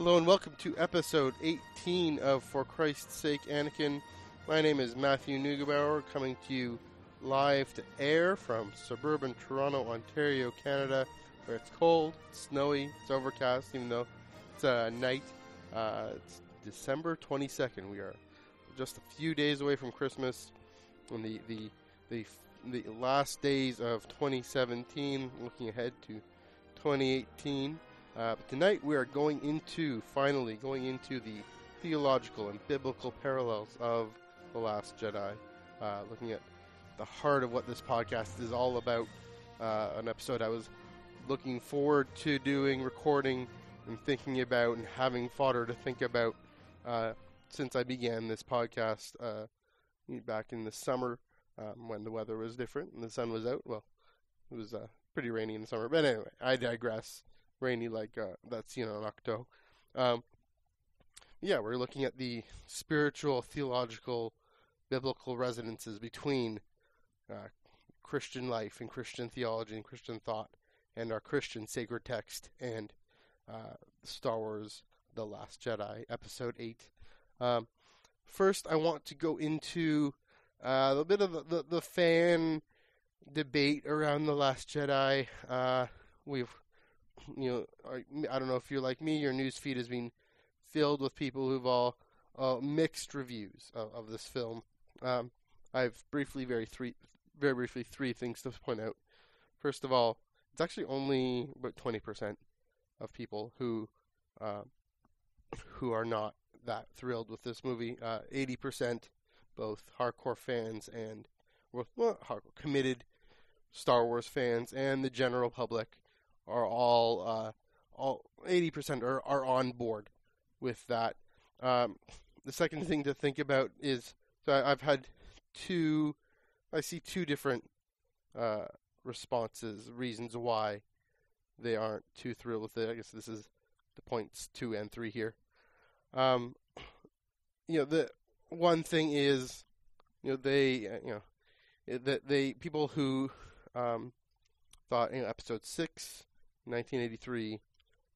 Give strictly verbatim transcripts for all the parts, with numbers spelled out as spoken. Hello and welcome to episode eighteen of For Christ's Sake, Anakin. My name is Matthew Neugebauer, coming to you live to air from suburban Toronto, Ontario, Canada, where it's cold, it's snowy, it's overcast, even though it's a uh, night. Uh, it's December twenty-second. We are just a few days away from Christmas and the, the, the, the last days of twenty seventeen, looking ahead to twenty eighteen. Uh, but tonight we are going into, finally, going into the theological and biblical parallels of The Last Jedi, uh, looking at the heart of what this podcast is all about, uh, an episode I was looking forward to doing, recording, and thinking about, and having fodder to think about uh, since I began this podcast uh, back in the summer um, when the weather was different and the sun was out. Well, it was uh, pretty rainy in the summer, but anyway, I digress. Rainy like uh, that's, you know, in Octo. Um, yeah, we're looking at the spiritual, theological, biblical resonances between uh, Christian life and Christian theology and Christian thought and our Christian sacred text and uh, Star Wars The Last Jedi, Episode eight. Um, first, I want to go into uh, a bit of the, the, the fan debate around The Last Jedi. Uh, we've You know, I don't know if you're like me, your news feed has been filled with people who've all uh, mixed reviews of, of this film. Um, I've briefly, very three, very briefly, three things to point out. First of all, it's actually only about twenty percent of people who uh, who are not that thrilled with this movie. Uh, eighty percent, both hardcore fans and well, hardcore, committed Star Wars fans and the general public, are all uh, all eighty percent are, are on board with that. Um, the second thing to think about is, so I, I've had two, I see two different uh, responses, reasons why they aren't too thrilled with it. I guess this is the points two and three here. Um, you know, the one thing is, you know, they, you know, that they, people who um, thought, you know, episode six, nineteen eighty-three,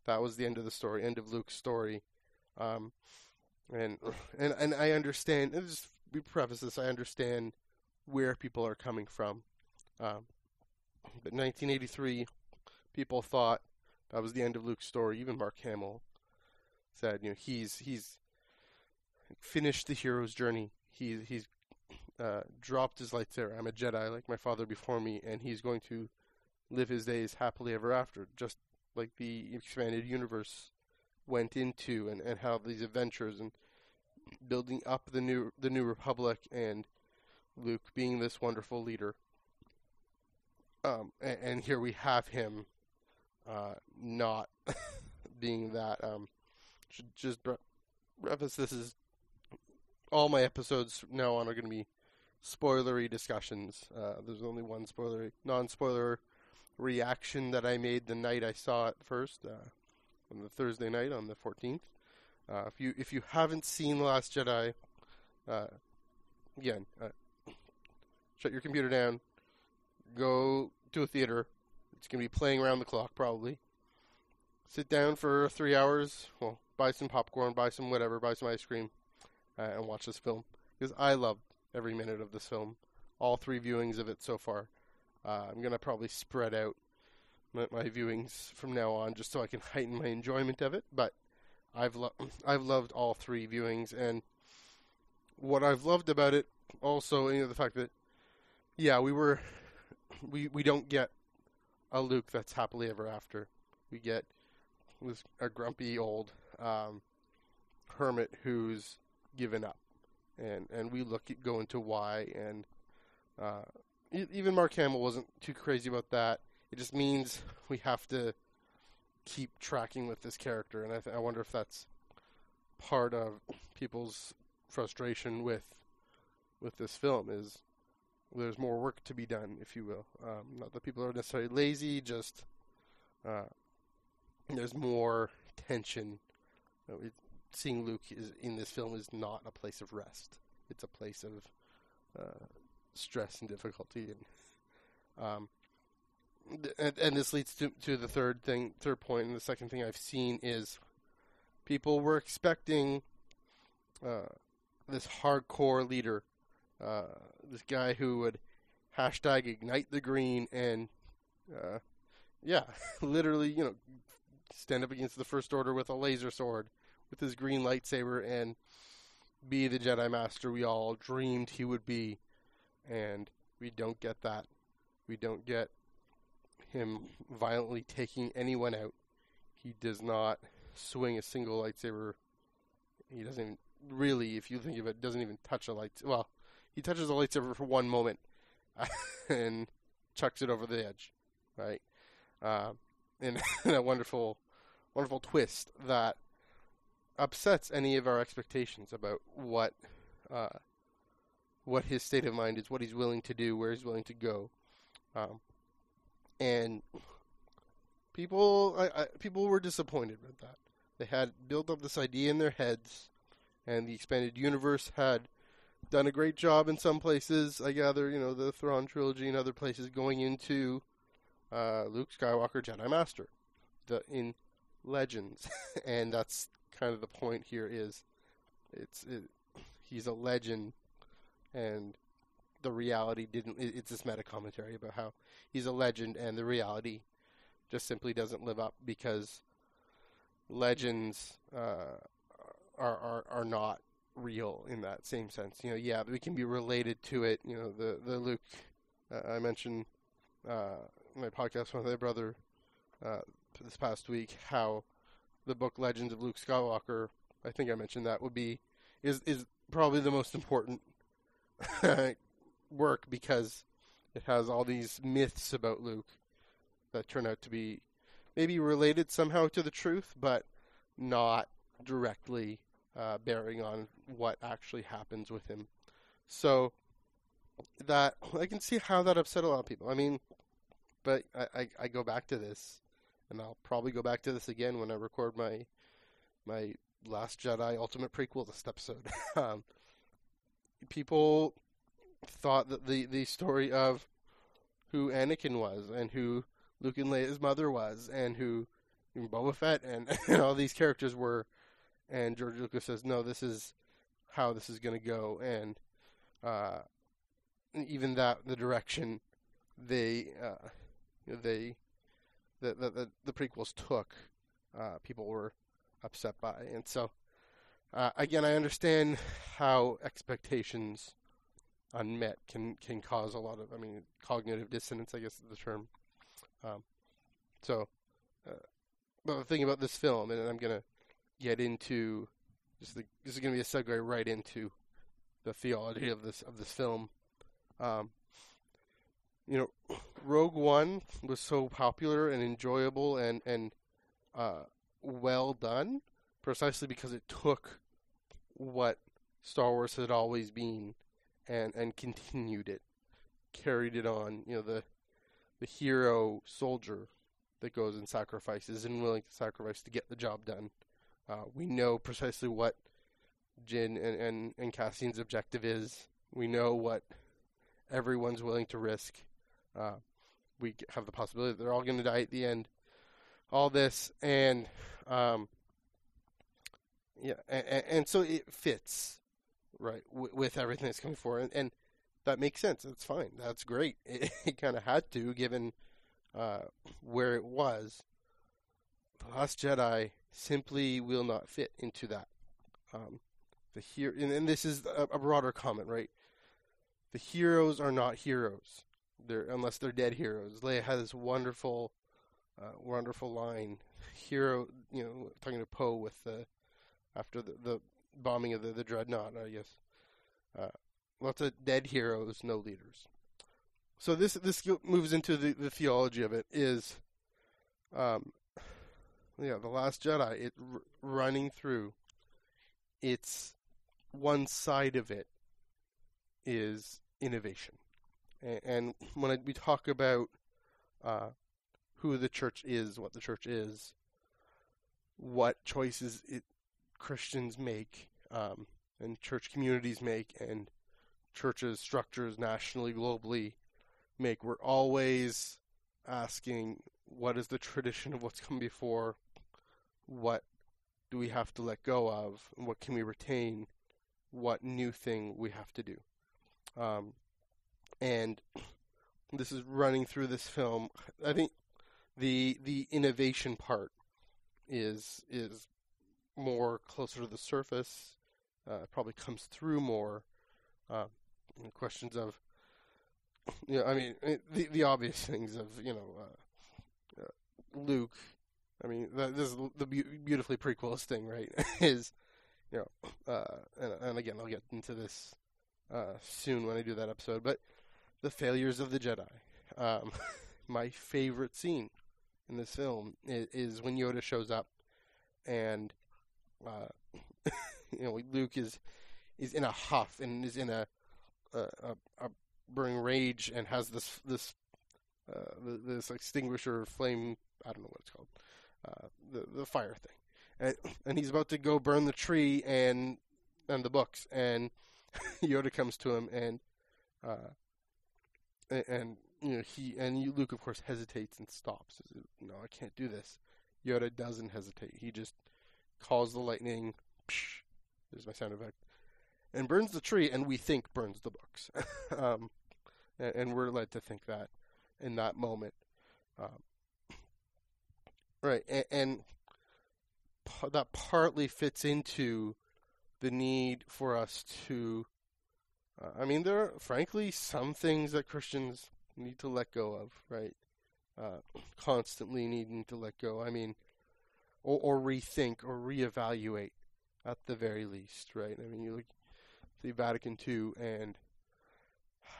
that was the end of the story, end of Luke's story, um, and and and I understand. And just we preface this. I understand where people are coming from, um, but nineteen eighty-three, people thought that was the end of Luke's story. Even Mark Hamill said, you know, he's he's finished the hero's journey. He he's uh, dropped his lightsaber. I'm a Jedi, like my father before me, and he's going to live his days happily ever after, just like the expanded universe went into, and, and how these adventures and building up the new the new Republic and Luke being this wonderful leader. Um, and, and here we have him uh, not being that. Um, should just preface this is all my episodes from now on are going to be spoilery discussions. Uh, there's only one spoilery, non-spoiler reaction that I made the night I saw it first, uh, on the Thursday night on the fourteenth. Uh, if you if you haven't seen The Last Jedi, uh, again, uh, shut your computer down, go to a theater. It's going to be playing around the clock probably. Sit down for three hours. Well, buy some popcorn, buy some whatever, buy some ice cream, uh, and watch this film, because I loved every minute of this film. All three viewings of it so far. Uh, I'm going to probably spread out my, my viewings from now on just so I can heighten my enjoyment of it. But I've lo- I've loved all three viewings. And what I've loved about it also, you know, the fact that, yeah, we were, we, we don't get a Luke that's happily ever after. We get this, a grumpy old um, hermit who's given up. And, and we look at go into why and, uh, even Mark Hamill wasn't too crazy about that. It just means we have to keep tracking with this character, and I, th- I wonder if that's part of people's frustration with with this film, is there's more work to be done, if you will. Um, not that people are necessarily lazy, just uh, there's more tension. You know, it, seeing Luke is in this film is not a place of rest. It's a place of Uh, stress and difficulty, and um, th- and, and this leads to to the third thing, third point, and the second thing I've seen is people were expecting uh, this hardcore leader, uh, this guy who would hashtag ignite the green and, uh, yeah, literally, you know, stand up against the First Order with a laser sword, with his green lightsaber, and be the Jedi Master we all dreamed he would be. And we don't get that. We don't get him violently taking anyone out. He does not swing a single lightsaber. He doesn't really, if you think of it, doesn't even touch a lightsaber. Well, he touches a lightsaber for one moment and chucks it over the edge, right? Uh, and a wonderful, wonderful twist that upsets any of our expectations about what uh, what his state of mind is, what he's willing to do, where he's willing to go. Um, and people I, I, people were disappointed with that. They had built up this idea in their heads, and the expanded universe had done a great job in some places, I gather, you know, the Thrawn Trilogy and other places, going into uh, Luke Skywalker, Jedi Master, the in Legends. And that's kind of the point here is, it's it, he's a legend, and the reality didn't. It, it's this meta commentary about how he's a legend, and the reality just simply doesn't live up because legends uh, are, are are not real in that same sense. You know, yeah, we can be related to it. You know, the the Luke uh, I mentioned uh, in my podcast with my brother uh, this past week how the book Legends of Luke Skywalker, I think I mentioned that, would be, is, is probably the most important work because it has all these myths about Luke that turn out to be maybe related somehow to the truth, but not directly uh, bearing on what actually happens with him. So that, I can see how that upset a lot of people. I mean, but I, I, I go back to this. And I'll probably go back to this again when I record my my Last Jedi Ultimate Prequel this episode. um, people thought that the, the story of who Anakin was, and who Luke and Leia's mother was, and who and Boba Fett and, and all these characters were, and George Lucas says, no, this is how this is going to go. And uh, even that, the direction they uh, you know, they... that the, the prequels took, uh, people were upset by. And so, uh, again, I understand how expectations unmet can, can cause a lot of, I mean, cognitive dissonance, I guess is the term. Um, so, uh, but the thing about this film, and I'm going to get into, just the, this is going to be a segue right into the theology of this, of this film. Um, You know, Rogue One was so popular and enjoyable and and uh, well done, precisely because it took what Star Wars had always been and and continued it, carried it on. You know, the the hero soldier that goes and sacrifices and willing to sacrifice to get the job done. Uh, we know precisely what Jyn and, and and Cassian's objective is. We know what everyone's willing to risk. Uh, we have the possibility that they're all going to die at the end. All this, and um, yeah, and, and so it fits right w- with everything that's coming forward, and, and that makes sense. That's fine. That's great. It, it kind of had to, given uh, where it was. The Last Jedi simply will not fit into that. Um, the here, and, and this is a, a broader comment, right? The heroes are not heroes. They're, unless they're dead heroes. Leia had this wonderful, uh, wonderful line. Hero, you know, talking to Poe with the after the, the bombing of the, the dreadnought, I guess. Uh, lots of dead heroes, no leaders. So this this moves into the, the theology of it is, um, yeah, The Last Jedi. It r- running through. It's one side of it is innovation. And when we talk about uh, who the church is, what the church is, what choices it, Christians make, um, and church communities make, and churches, structures, nationally, globally, make, we're always asking, what is the tradition of what's come before? What do we have to let go of, and what can we retain, what new thing we have to do. Um, and this is running through this film. I think the the innovation part is is more closer to the surface. Uh, probably comes through more. Uh, questions of, you know, I mean, the the obvious things of, you know, uh, uh, Luke. I mean, that, this is the be- beautifully prequelist thing, right? is, you know, uh, and, and again, I'll get into this uh, soon when I do that episode, but the failures of the Jedi. Um, my favorite scene in this film is, is when Yoda shows up and, uh, you know, Luke is is in a huff and is in a, a, a, a burning rage and has this, this, uh, this extinguisher flame, I don't know what it's called. Uh, the the fire thing, and, and he's about to go burn the tree and and the books, and Yoda comes to him, and uh, and, and you know he and Luke of course hesitates and stops. No, I can't do this. Yoda doesn't hesitate. He just calls the lightning. Psh, there's my sound effect, and burns the tree, and we think burns the books, um, and, and we're led to think that in that moment. Um, Right, and, and p- that partly fits into the need for us to, uh, I mean, there are, frankly, some things that Christians need to let go of, right? Uh, constantly needing to let go, I mean, or, or rethink or reevaluate at the very least, right? I mean, you look at the Vatican Two and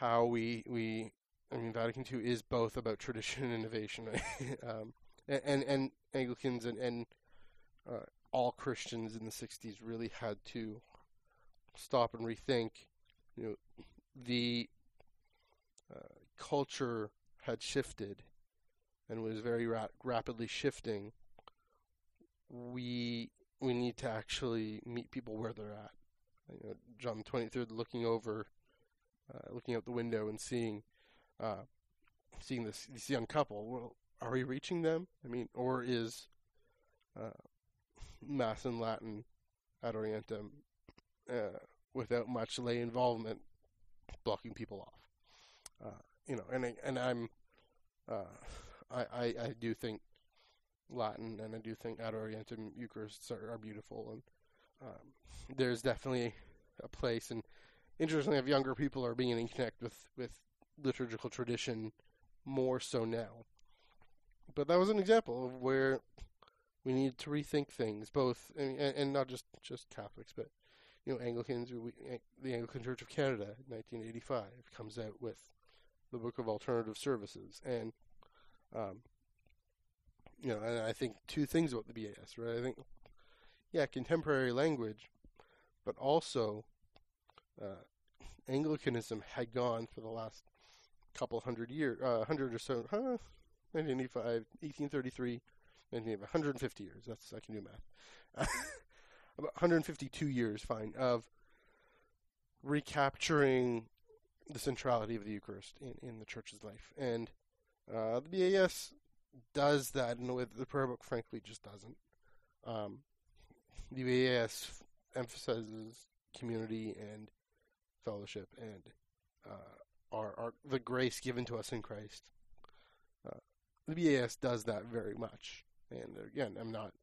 how we, we, I mean, Vatican Two is both about tradition and innovation, right? um, And, and and Anglicans and, and uh, all Christians in the sixties really had to stop and rethink. You know, the uh, culture had shifted and was very ra- rapidly shifting. We we need to actually meet people where they're at. You know, John the twenty-third looking over, uh, looking out the window and seeing, uh, seeing this this young couple. Well, are we reaching them? I mean, or is uh, Mass in Latin ad orientem uh, without much lay involvement blocking people off? Uh, you know, and I, and I'm uh, I, I I do think Latin and I do think ad orientem Eucharists are, are beautiful, and um, there's definitely a place. And interestingly, if younger people are beginning to connect with with liturgical tradition more so now. But that was an example of where we need to rethink things, both and, and not just, just Catholics, but you know, Anglicans. We, the Anglican Church of Canada, in nineteen eighty-five, comes out with the Book of Alternative Services, and um, you know, and I think two things about the B A S, right? I think, yeah, contemporary language, but also uh, Anglicanism had gone for the last couple hundred years, uh, hundred or so. Huh? nineteen eighty-five, eighteen thirty-three, one hundred fifty years. That's I can do math. About one hundred fifty-two years, fine, of recapturing the centrality of the Eucharist in, in the church's life. And uh, the B A S does that in a way that the prayer book, frankly, just doesn't. Um, the B A S f- emphasizes community and fellowship and uh, our, our, the grace given to us in Christ. Uh, the B A S does that very much, and again, I'm not.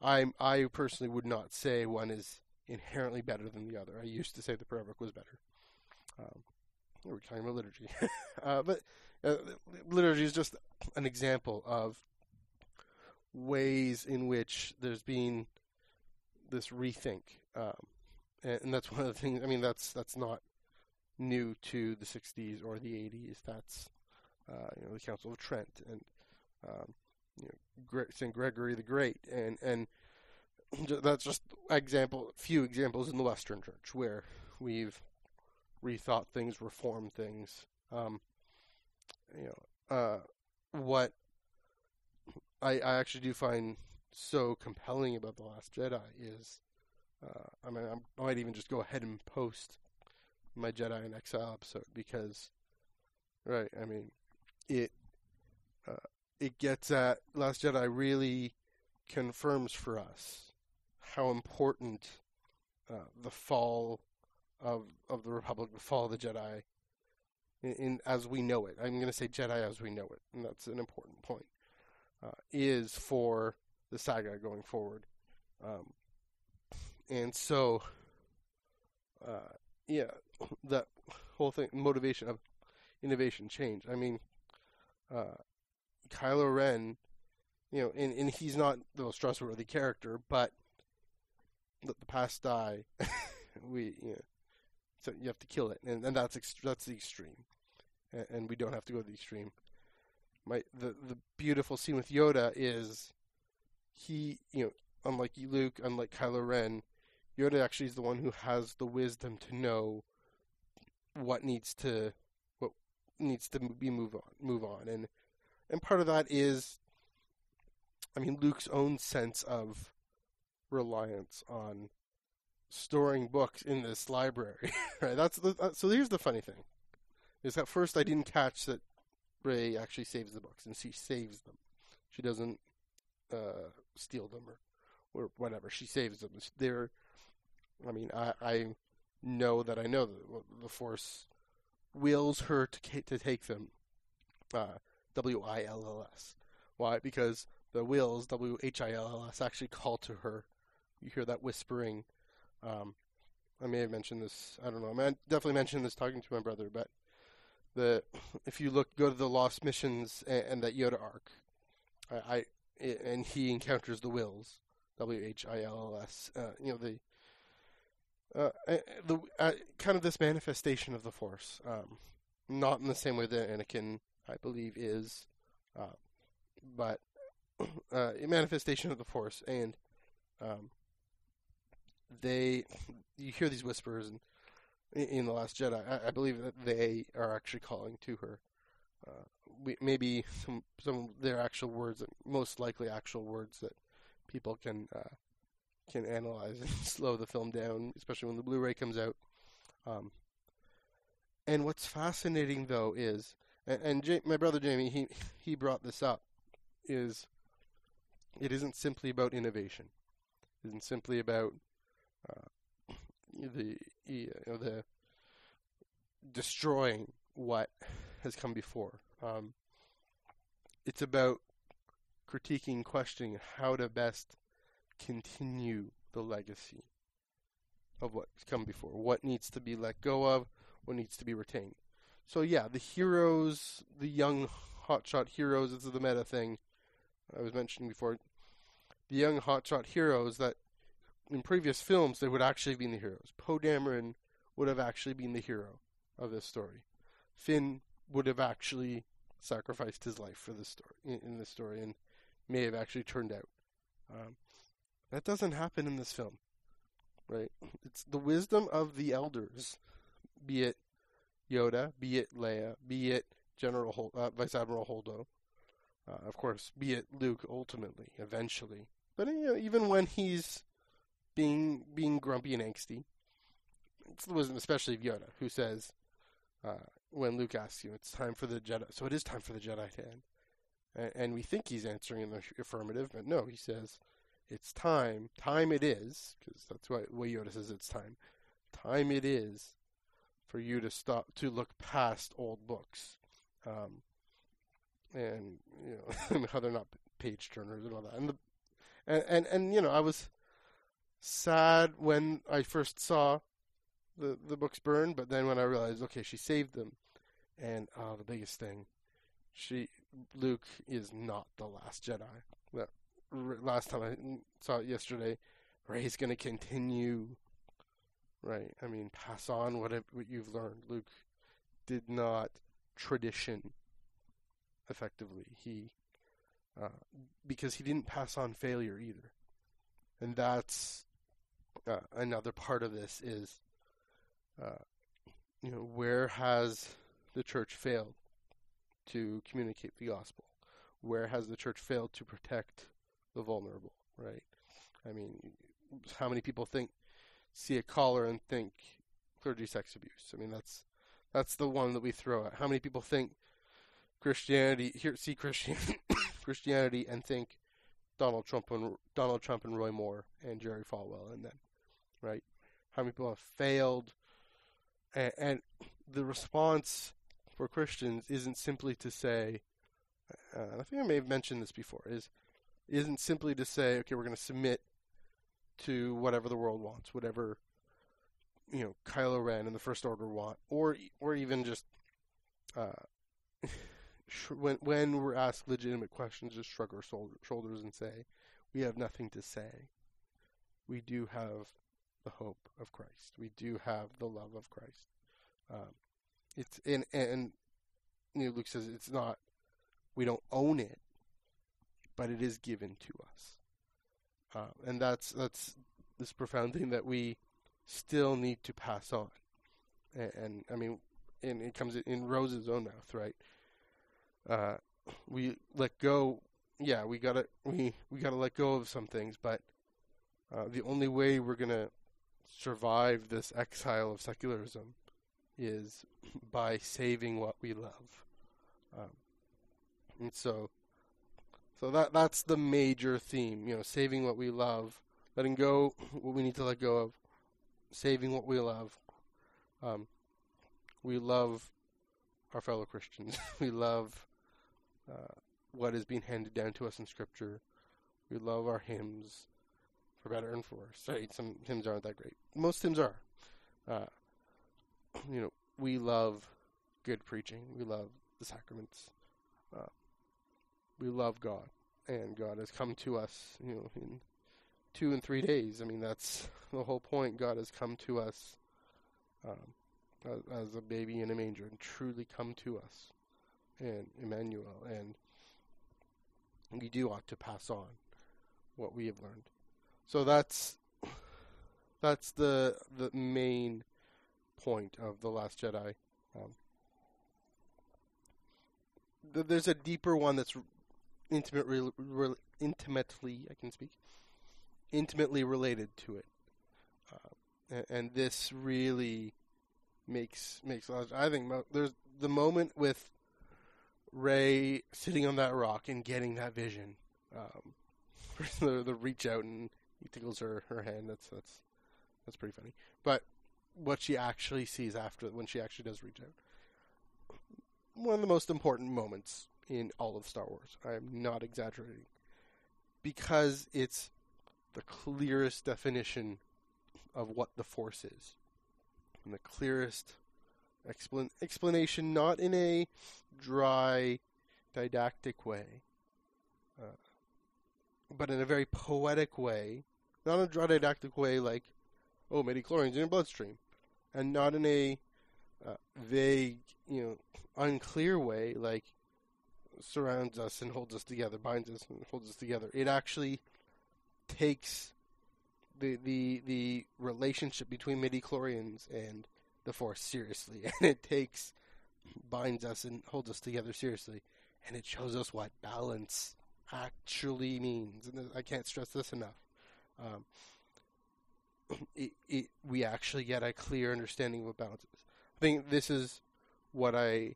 I I personally would not say one is inherently better than the other. I used to say the prayer book was better. Um, we're talking about liturgy, uh, but uh, liturgy is just an example of ways in which there's been this rethink, um, and, and that's one of the things. I mean, that's that's not new to the sixties or the eighties. That's Uh, you know, the Council of Trent and um, you know, Saint Gregory the Great, and and that's just example, few examples in the Western Church where we've rethought things, reformed things. Um, you know, uh, what I, I actually do find so compelling about The Last Jedi is, uh, I mean, I'm, I might even just go ahead and post my Jedi in Exile episode because, right, I mean. It uh, it gets at Last Jedi really confirms for us how important uh, the fall of of the Republic, the fall of the Jedi, in, in as we know it. I'm going to say Jedi as we know it, and that's an important point. Uh, is for the saga going forward, um, and so uh, yeah, that whole thing, motivation of innovation, change. I mean, uh, Kylo Ren. You know, and, and he's not the most trustworthy character, but let the past die. we, you know, so you have to kill it, and, and that's ext- that's the extreme, and, and we don't have to go to the extreme. My the the beautiful scene with Yoda is he, you know, unlike Luke, unlike Kylo Ren, Yoda actually is the one who has the wisdom to know what needs to what needs to be move on, move on, and and part of that is. I mean, Luke's own sense of reliance on storing books in this library, right? That's the, uh, so here's the funny thing, is that first I didn't catch that Rey actually saves the books, and she saves them. She doesn't uh, steal them or, or whatever. She saves them. They're, I mean, I, I know that I know that the Force wills her to, to take them. Uh, W I L L S. Why? Because... the Whills, W H I L L S, actually call to her. You hear that whispering. Um, I may have mentioned this. I don't know. I definitely mentioned this talking to my brother. But the if you look, go to the Lost Missions and, and that Yoda arc, I, I it, and he encounters the Whills, W H I L L S. Uh, you know the uh, I, the uh, kind of this manifestation of the Force, um, not in the same way that Anakin, I believe, is, uh, but. Uh, a manifestation of the Force, and um, they, you hear these whispers in, in The Last Jedi. I, I believe that they are actually calling to her. Uh, we, maybe some some their actual words, most likely actual words that people can uh, can analyze and slow the film down, especially when the Blu-ray comes out. Um, and what's fascinating though is, and, and J- my brother Jamie, he he brought this up, is. It isn't simply about innovation. It isn't simply about uh, the you know, the destroying what has come before. Um, it's about critiquing, questioning how to best continue the legacy of what's come before. What needs to be let go of, what needs to be retained. So yeah, the heroes, the young hotshot heroes, this is the meta thing. I was mentioning before, the young hotshot heroes that in previous films, they would actually have been the heroes. Poe Dameron would have actually been the hero of this story. Finn would have actually sacrificed his life for this story, in, in this story, and may have actually turned out. Um, that doesn't happen in this film, right? It's the wisdom of the elders, be it Yoda, be it Leia, be it General Hol- uh, Vice Admiral Holdo. Uh, of course, be it Luke ultimately, eventually. But you know, even when he's being being grumpy and angsty, it's the wisdom, especially of Yoda, who says, uh, when Luke asks you, it's time for the Jedi. So it is time for the Jedi to end. And, and we think he's answering in the affirmative, but no, he says, it's time. Time it is, because that's why, why Yoda says it's time. Time it is for you to stop, to look past old books. Um And you know how they're not page turners and all that, and the, and, and and you know I was sad when I first saw the the books burn, but then when I realized, okay, she saved them, and oh, the biggest thing, she Luke is not the last Jedi. That last time I saw it yesterday, Rey's going to continue, right? I mean, pass on what it, what you've learned. Luke did not tradition. Effectively, he uh, because he didn't pass on failure either, and that's uh, another part of this is, uh, you know, where has the church failed to communicate the gospel? Where has the church failed to protect the vulnerable? Right? I mean, how many people think see a collar and think clergy sex abuse? I mean, that's that's the one that we throw at. How many people think? Christianity here see Christian Christianity and think Donald Trump and Donald Trump and Roy Moore and Jerry Falwell and them, right? How many people have failed? And, and the response for Christians isn't simply to say, uh, I think I may have mentioned this before, is isn't simply to say, okay, we're going to submit to whatever the world wants, whatever, you know, Kylo Ren and the First Order want, or or even just uh, when when we're asked legitimate questions, just shrug our shoulders and say, we have nothing to say. We do have the hope of Christ. We do have the love of Christ. Um, it's in, and you know, Luke says it's not. We don't own it, but it is given to us, uh, and that's that's this profound thing that we still need to pass on. And, and I mean, and it comes in Rose's own mouth, right? Uh, we let go. Yeah, we gotta we we gotta let go of some things, but uh, the only way we're gonna survive this exile of secularism is by saving what we love. Um, and so, so that that's the major theme, you know, saving what we love, letting go what we need to let go of, saving what we love. Um, we love our fellow Christians. We love uh, what is being handed down to us in Scripture. We love our hymns, for better and for worse. Right? Some hymns aren't that great. Most hymns are. Uh, You know, we love good preaching. We love the sacraments. Uh, we love God, and God has come to us. You know, in two and three days. I mean, that's the whole point. God has come to us um, as, as a baby in a manger, and truly come to us, and Emmanuel. And we do ought to pass on what we have learned. So that's that's the the main point of The Last Jedi. Um, th- there's a deeper one that's re- intimate, re- re- intimately, I can speak, intimately related to it, uh, and, and this really makes makes. I think mo- there's the moment with Rey sitting on that rock and getting that vision. Um, the, the reach out and he tickles her, her hand. That's that's that's pretty funny, but what she actually sees after, when she actually does reach out. One of the most important moments in all of Star Wars. I'm not exaggerating. Because it's the clearest definition of what the Force is. And the clearest explan- explanation, not in a dry, didactic way, uh, but in a very poetic way. Not a dry, didactic way like, oh, midichlorians in your bloodstream. And not in a uh, vague, you know, unclear way, like surrounds us and holds us together, binds us and holds us together. It actually takes the the the relationship between midichlorians and the Force seriously, and it takes binds us and holds us together seriously, and it shows us what balance actually means. And I can't stress this enough. Um, It, it, we actually get a clear understanding of what balance is. I think this is what I,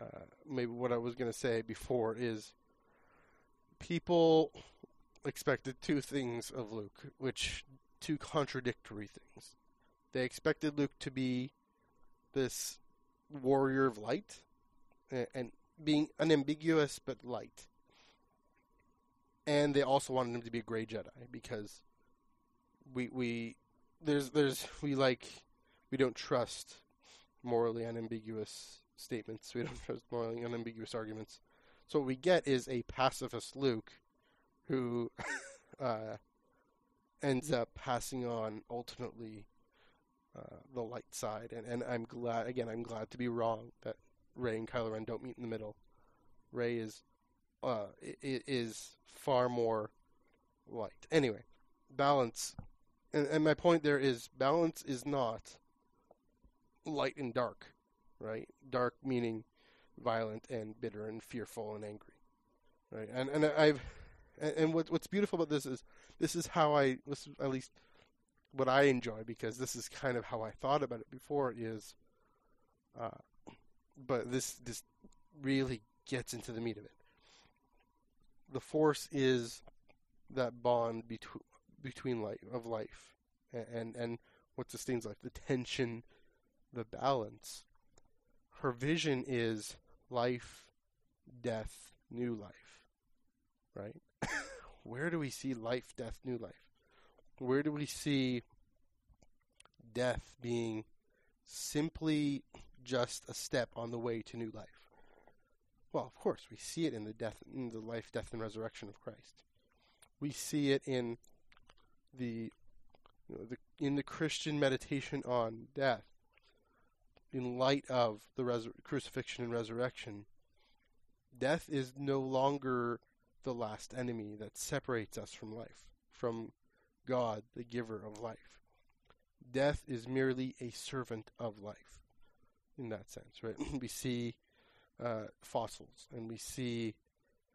uh, maybe what I was going to say before is people expected two things of Luke, which two contradictory things. They expected Luke to be this warrior of light and, and being unambiguous but light. And they also wanted him to be a gray Jedi because we, we, There's, there's, we like, we don't trust morally unambiguous statements. We don't trust morally unambiguous arguments. So what we get is a pacifist Luke, who uh, ends up passing on ultimately uh, the light side. And, and I'm glad, again, I'm glad to be wrong that Rey and Kylo Ren don't meet in the middle. Rey is, uh, is far more light. Anyway, balance. And, and my point there is balance is not light and dark, right? Dark meaning violent and bitter and fearful and angry, right? And and I've and, and what what's beautiful about this is this is how I this is at least what I enjoy, because this is kind of how I thought about it before is, uh, but this this really gets into the meat of it. The Force is that bond between between life of life and, and and what sustains life, the tension, the balance. Her vision is life, death, new life, right? Where do we see life, death, new life? Where do we see death being simply just a step on the way to new life? Well, of course, we see it in the death, in the life, death, and resurrection of Christ. We see it in the, you know, the in the Christian meditation on death, in light of the resur- crucifixion and resurrection. Death is no longer the last enemy that separates us from life, from God, the giver of life. Death is merely a servant of life, in that sense, right? We see uh, fossils, and we see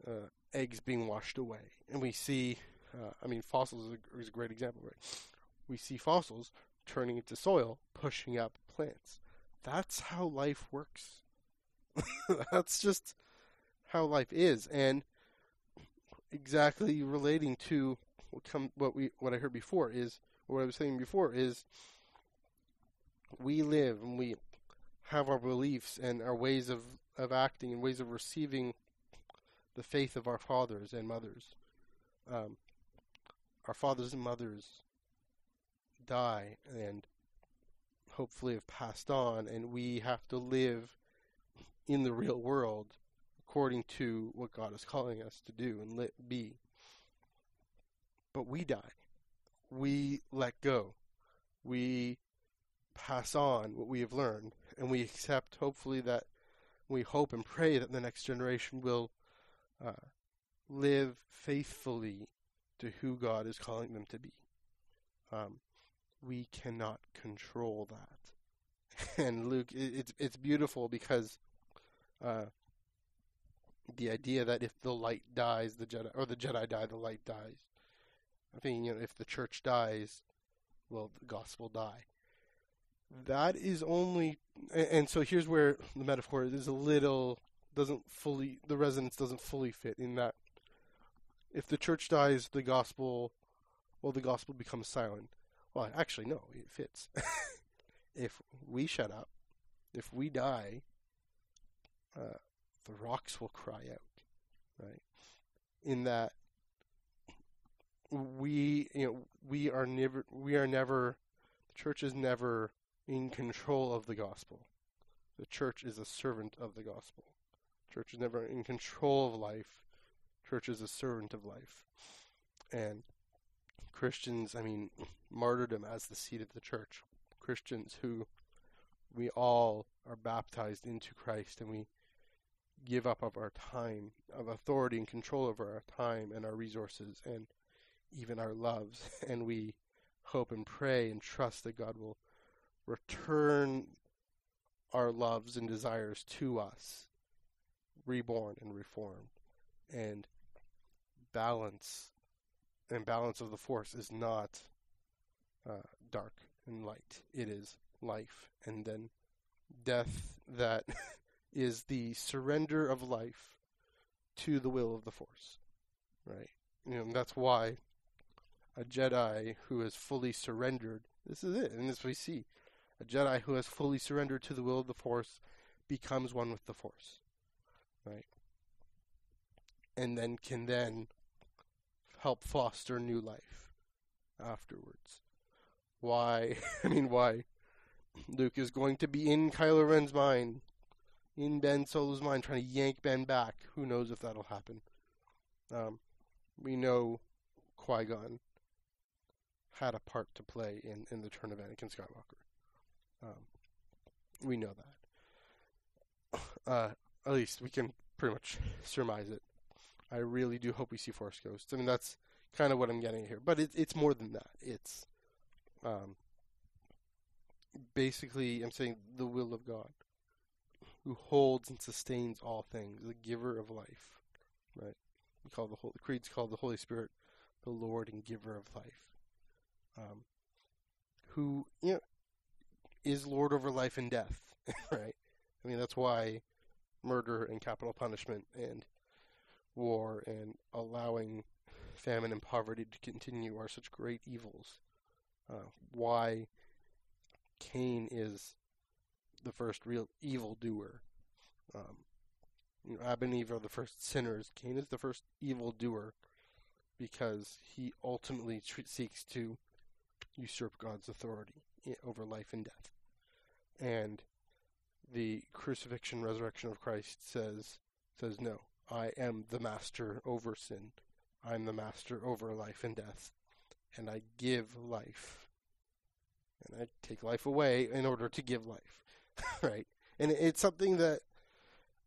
uh, eggs being washed away, and we see, uh, I mean, fossils is a, is a great example, right? We see fossils turning into soil, pushing up plants. That's how life works. That's just how life is, and exactly relating to what come what we what I heard before is what I was saying before is we live and we have our beliefs and our ways of, of acting and ways of receiving the faith of our fathers and mothers. Um, our fathers and mothers die and hopefully have passed on, and we have to live in the real world according to what God is calling us to do and let be. But we die. We let go. We pass on what we have learned, and we accept, hopefully, that we hope and pray that the next generation will uh, live faithfully to who God is calling them to be. Um, we cannot control that. And Luke, it, it's, it's beautiful because... Uh, the idea that if the light dies, the Jedi, or the Jedi die, the light dies. I think, you know, if the church dies, well, the gospel die. That is only, and, and so here's where the metaphor is a little, doesn't fully, the resonance doesn't fully fit in that. If the church dies, the gospel, well, the gospel becomes silent. Well, actually, no, it fits. If we shut up, if we die, uh, the rocks will cry out, right? In that we, you know, we are never, we are never, the church is never in control of the gospel. The church is a servant of the gospel. Church is never in control of life. Church is a servant of life. And Christians, I mean, martyrdom as the seat of the church. Christians who we all are baptized into Christ, and we give up of our time, of authority and control over our time and our resources and even our loves. And we hope and pray and trust that God will return our loves and desires to us, reborn and reformed. And balance and balance of the force is not uh, dark and light. It is life. And then death that... is the surrender of life to the will of the Force, right? You know, and that's why a Jedi who has fully surrendered, this is it, and this we see, a Jedi who has fully surrendered to the will of the Force becomes one with the Force, right? And then can then help foster new life afterwards. Why, I mean, why Luke is going to be in Kylo Ren's mind, in Ben Solo's mind, trying to yank Ben back. Who knows if that'll happen. Um, we know Qui-Gon had a part to play in, in the turn of Anakin Skywalker. Um, we know that. Uh, at least we can pretty much surmise it. I really do hope we see Force Ghosts. I mean, that's kind of what I'm getting at here. But it, it's more than that. It's um, basically, I'm saying the will of God, who holds and sustains all things, the giver of life, right? We call the Holy, the creed's called the Holy Spirit, the Lord and giver of life, um, who, you know, is Lord over life and death, right? I mean, that's why murder and capital punishment and war and allowing famine and poverty to continue are such great evils. Uh, why Cain is the first real evildoer. Um, you know, Adam and Eve are the first sinners. Cain is the first evildoer because he ultimately tre- seeks to usurp God's authority over life and death. And the crucifixion, resurrection of Christ says, says no, I am the master over sin. I'm the master over life and death. And I give life. And I take life away in order to give life. Right? And it's something that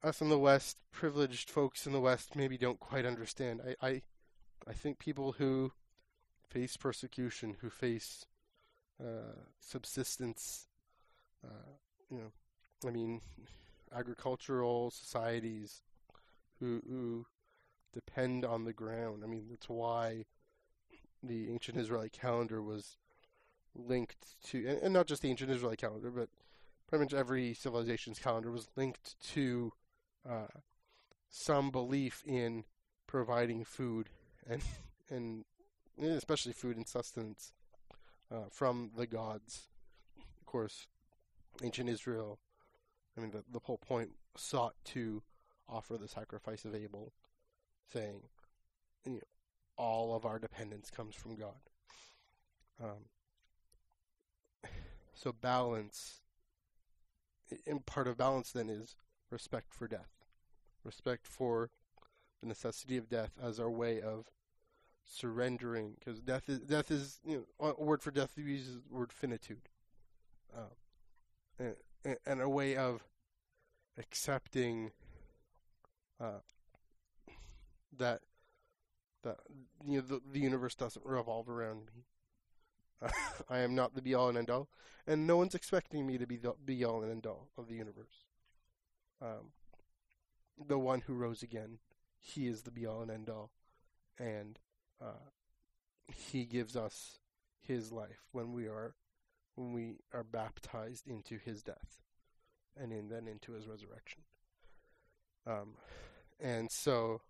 us in the West, privileged folks in the West, maybe don't quite understand. I, I, I think people who face persecution, who face uh, subsistence, uh, you know, I mean, agricultural societies who, who depend on the ground. I mean, that's why the ancient Israeli calendar was linked to, and, and not just the ancient Israeli calendar, but pretty much every civilization's calendar was linked to uh, some belief in providing food and, and especially food and sustenance uh, from the gods. Of course, ancient Israel, I mean, the, the whole point sought to offer the sacrifice of Abel, saying, you know, all of our dependence comes from God. Um, so balance, and part of balance then is respect for death. Respect for the necessity of death as our way of surrendering, because death is, death is, you know, a word for death uses the word finitude. Um, and, and a way of accepting uh, that that you know the, the universe doesn't revolve around me. Uh, I am not the be all and end all, and no one's expecting me to be the be all and end all of the universe. Um, the one who rose again, he is the be all and end all, and uh, he gives us his life when we are. when we are baptized into his death and in, then into his resurrection. Um, and so,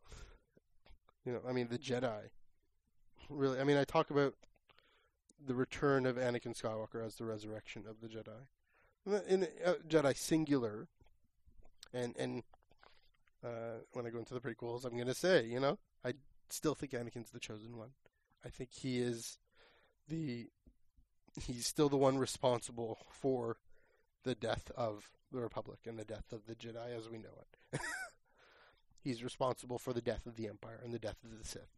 you know, I mean, the Jedi, really, I mean, I talk about the return of Anakin Skywalker as the resurrection of the Jedi. In uh, Jedi singular, and, and uh, when I go into the prequels, I'm going to say, you know, I still think Anakin's the chosen one. I think he is the... He's still the one responsible for the death of the Republic and the death of the Jedi as we know it. He's responsible for the death of the Empire and the death of the Sith.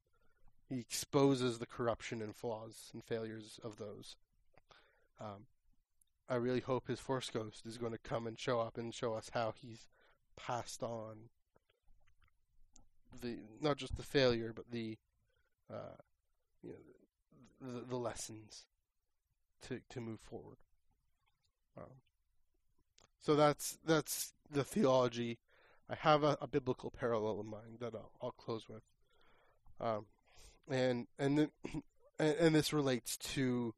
He exposes the corruption and flaws and failures of those. Um, I really hope his Force Ghost is going to come and show up and show us how he's passed on the not just the failure, but the uh, you know, the, the lessons. To, to move forward. Um, so that's that's the theology. I have a, a biblical parallel in mind that I'll, I'll close with, um, and and, the, and and this relates to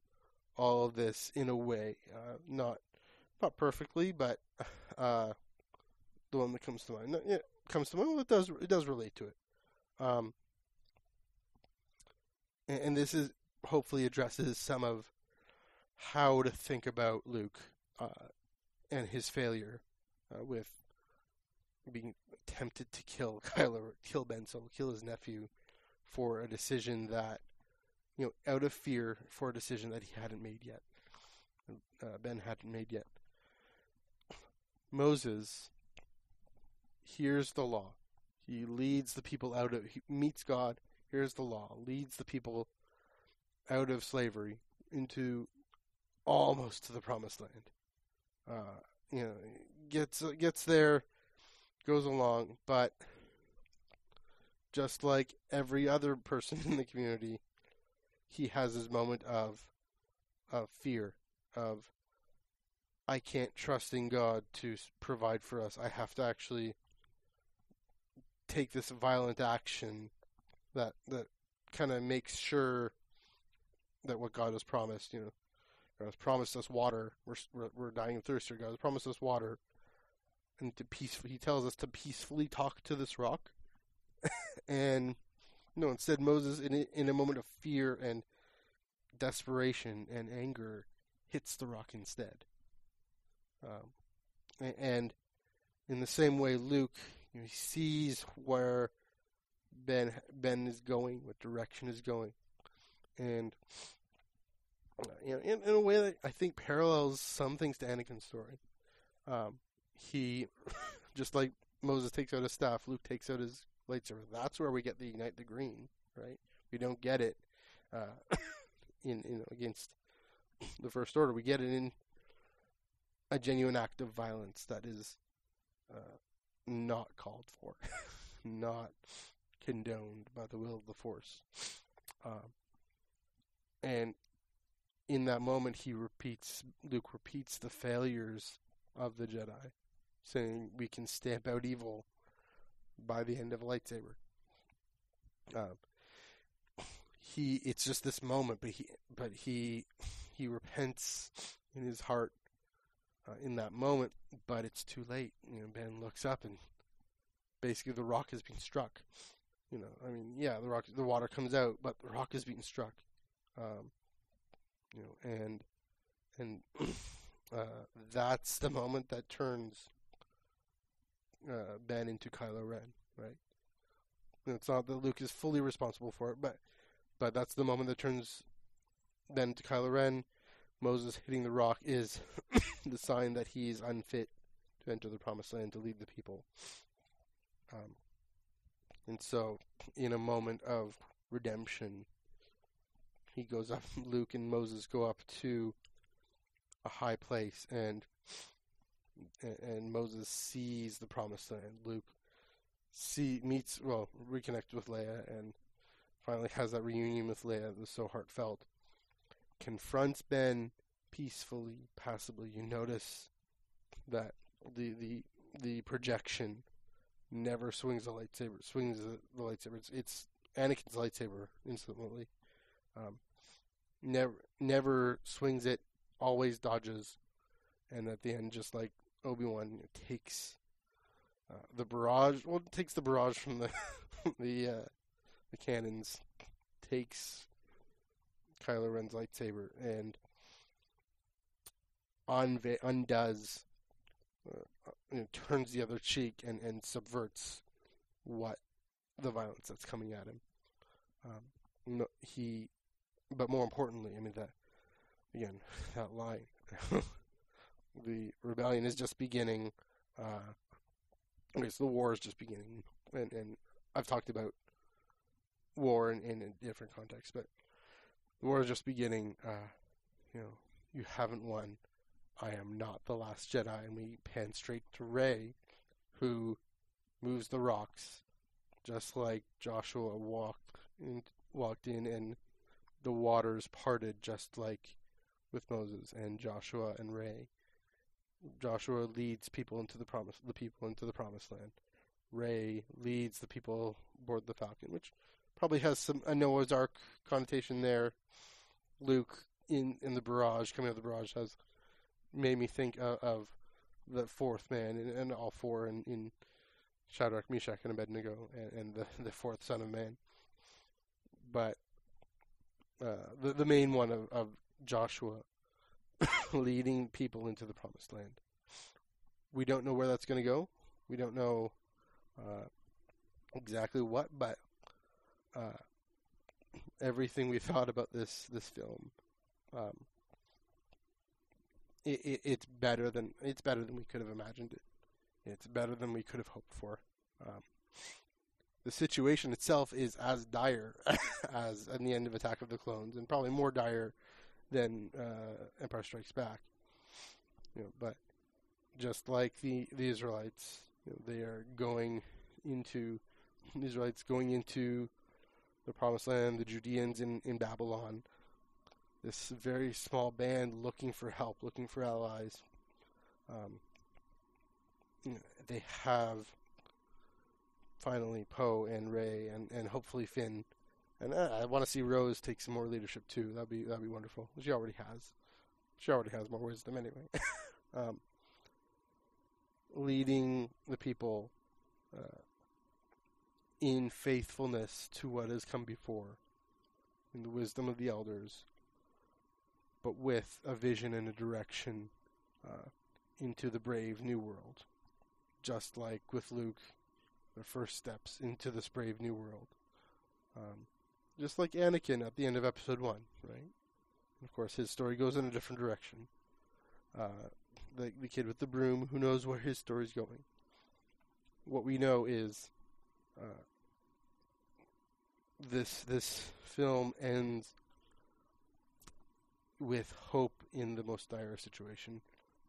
all of this in a way, uh, not not perfectly, but uh, the one that comes to mind no, yeah, comes to mind. Well, it does it does relate to it, um, and, and this is hopefully addresses some of how to think about Luke uh, and his failure uh, with being tempted to kill Kylo, kill Ben Solo, kill his nephew for a decision that, you know, out of fear for a decision that he hadn't made yet, uh, Ben hadn't made yet. Moses hears the law. He leads the people out of, he meets God, hears the law, leads the people out of slavery into almost to the promised land, uh, you know, gets, gets there, goes along, but just like every other person in the community, he has his moment of, of fear of, I can't trust in God to provide for us. I have to actually take this violent action that, that kind of makes sure that what God has promised, you know, God has promised us water. We're, we're, we're dying of thirst here. God has promised us water. And to peacefully, he tells us to peacefully talk to this rock. And No, instead Moses, in a, in a moment of fear and desperation and anger, hits the rock instead. Um, and in the same way, Luke, you know, he sees where Ben Ben is going, what direction is going, and you know, in, in a way that I think parallels some things to Anakin's story. Um, he, just like Moses takes out his staff, Luke takes out his lightsaber. That's where we get the ignite the green, right? We don't get it uh, in you know against the First Order. We get it in a genuine act of violence that is uh, not called for, not condoned by the will of the Force. Um, and in that moment, he repeats, Luke repeats the failures of the Jedi, saying we can stamp out evil by the end of a lightsaber. Um, he, it's just this moment, but he, but he, he repents in his heart uh, in that moment, but it's too late. You know, Ben looks up and basically the rock has been struck. You know, I mean, yeah, the rock, the water comes out, but the rock has been struck. Um, you know, and and uh, that's the moment that turns uh, Ben into Kylo Ren, right? And it's not that Luke is fully responsible for it, but but that's the moment that turns Ben to Kylo Ren. Moses hitting the rock is the sign that he is unfit to enter the Promised Land to lead the people. Um. And so, in a moment of redemption, he goes up, Luke and Moses go up to a high place, and and Moses sees the Promised Land. Luke see, meets, well, reconnects with Leia, and finally has that reunion with Leia that was so heartfelt. Confronts Ben peacefully, passively. You notice that the the, the projection never swings a lightsaber. Swings the, the lightsaber. It's, it's Anakin's lightsaber. Instantly, um, never never swings it. Always dodges, and at the end, just like Obi-Wan, you know, takes uh, the barrage. Well, it takes the barrage from the the uh, the cannons. Takes Kylo Ren's lightsaber and unva- undoes. Uh, you know, turns the other cheek and, and subverts what the violence that's coming at him. Um, no, he, but more importantly, I mean that again that line, the rebellion is just beginning. Uh, it's the war is just beginning, and and I've talked about war in, in a different context, but the war is just beginning. Uh, you know, you haven't won. I am not the last Jedi, and we pan straight to Rey, who moves the rocks, just like Joshua walked in, walked in, and the waters parted, just like with Moses and Joshua and Rey. Joshua leads people into the promise, the people into the Promised Land. Rey leads the people aboard the Falcon, which probably has some a Noah's Ark connotation there. Luke in in the barrage, coming out of the barrage, has. Made me think of, of the fourth man and, and all four in, in Shadrach, Meshach, and Abednego, and, and the, the fourth son of man. But uh, the the main one of, of Joshua leading people into the Promised Land. We don't know where that's going to go. We don't know uh, exactly what, but uh, everything we thought about this this film. Um, It, it, it's better than it's better than we could have imagined it. It's better than we could have hoped for. Um, the situation itself is as dire as in the end of Attack of the Clones, and probably more dire than uh, Empire Strikes Back. You know, but just like the, the Israelites, you know, they are going into the Israelites going into the Promised Land. The Judeans in, in Babylon. This very small band looking for help, looking for allies. Um, you know, they have finally Poe and Rey and, and hopefully Finn. And I, I want to see Rose take some more leadership too. That'd be that'd be wonderful. She already has. She already has more wisdom anyway. um, leading the people uh, in faithfulness to what has come before, in the wisdom of the elders, but with a vision and a direction uh, into the brave new world, just like with Luke, the first steps into this brave new world. Um, just like Anakin at the end of episode one, right? Of course, his story goes in a different direction. Uh, the, the kid with the broom, who knows where his story's going? What we know is uh, this this film ends with hope in the most dire situation,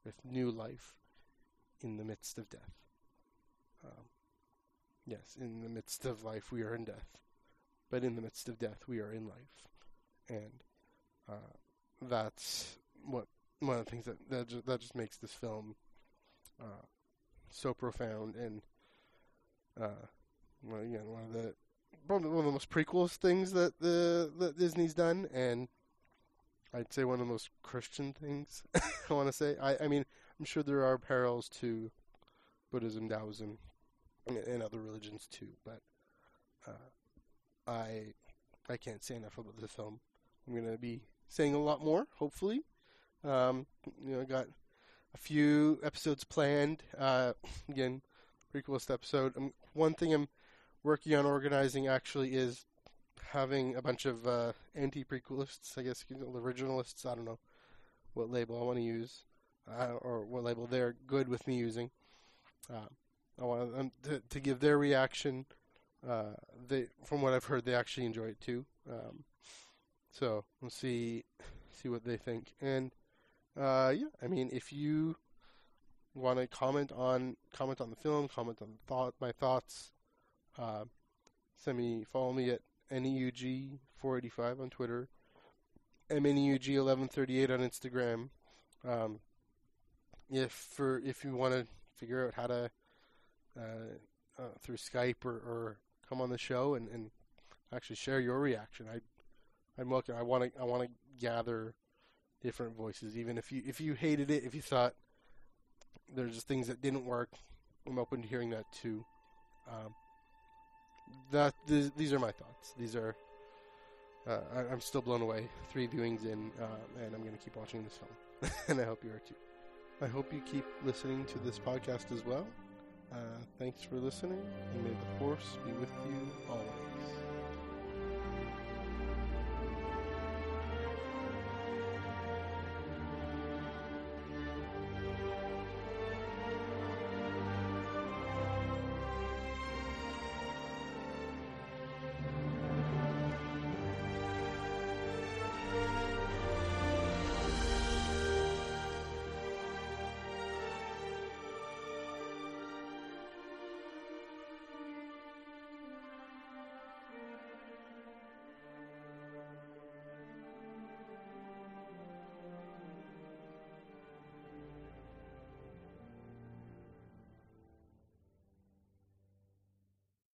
with new life in the midst of death. Um, yes, in the midst of life we are in death, but in the midst of death we are in life. And uh, that's what one of the things that, that, ju- that just makes this film uh, so profound. And uh, well, again, one of the probably one of the most prequels things that the that Disney's done, and I'd say one of the most Christian things. I want to say. I, I mean, I'm sure there are parallels to Buddhism, Taoism, and, and other religions too. But uh, I I can't say enough about this film. I'm going to be saying a lot more, hopefully. Um, you know, I got a few episodes planned. Uh, again, prequelist episode. Um, one thing I'm working on organizing actually is having a bunch of uh, anti-prequelists, I guess, you know, originalists. I don't know what label I want to use, uh, or what label they're good with me using. Uh, I want them to, to give their reaction. Uh, they, from what I've heard, they actually enjoy it too. Um, so we'll see, see what they think. And uh, yeah, I mean, if you want to comment on comment on the film, comment on thought my thoughts, uh, send me, follow me at N E U G four eighty-five on Twitter, M N E U G eleven thirty-eight on Instagram. Um, if for if you want to figure out how to uh, uh, through Skype or, or come on the show and, and actually share your reaction, I I'm welcome. I want to I want to gather different voices. Even if you if you hated it, if you thought there's just things that didn't work, I'm open to hearing that too. Um, That th- these are my thoughts. These are uh, I, I'm still blown away. Three viewings in, uh, and I'm going to keep watching this film, and I hope you are too. I hope you keep listening to this podcast as well. Uh, thanks for listening, and may the Force be with you always.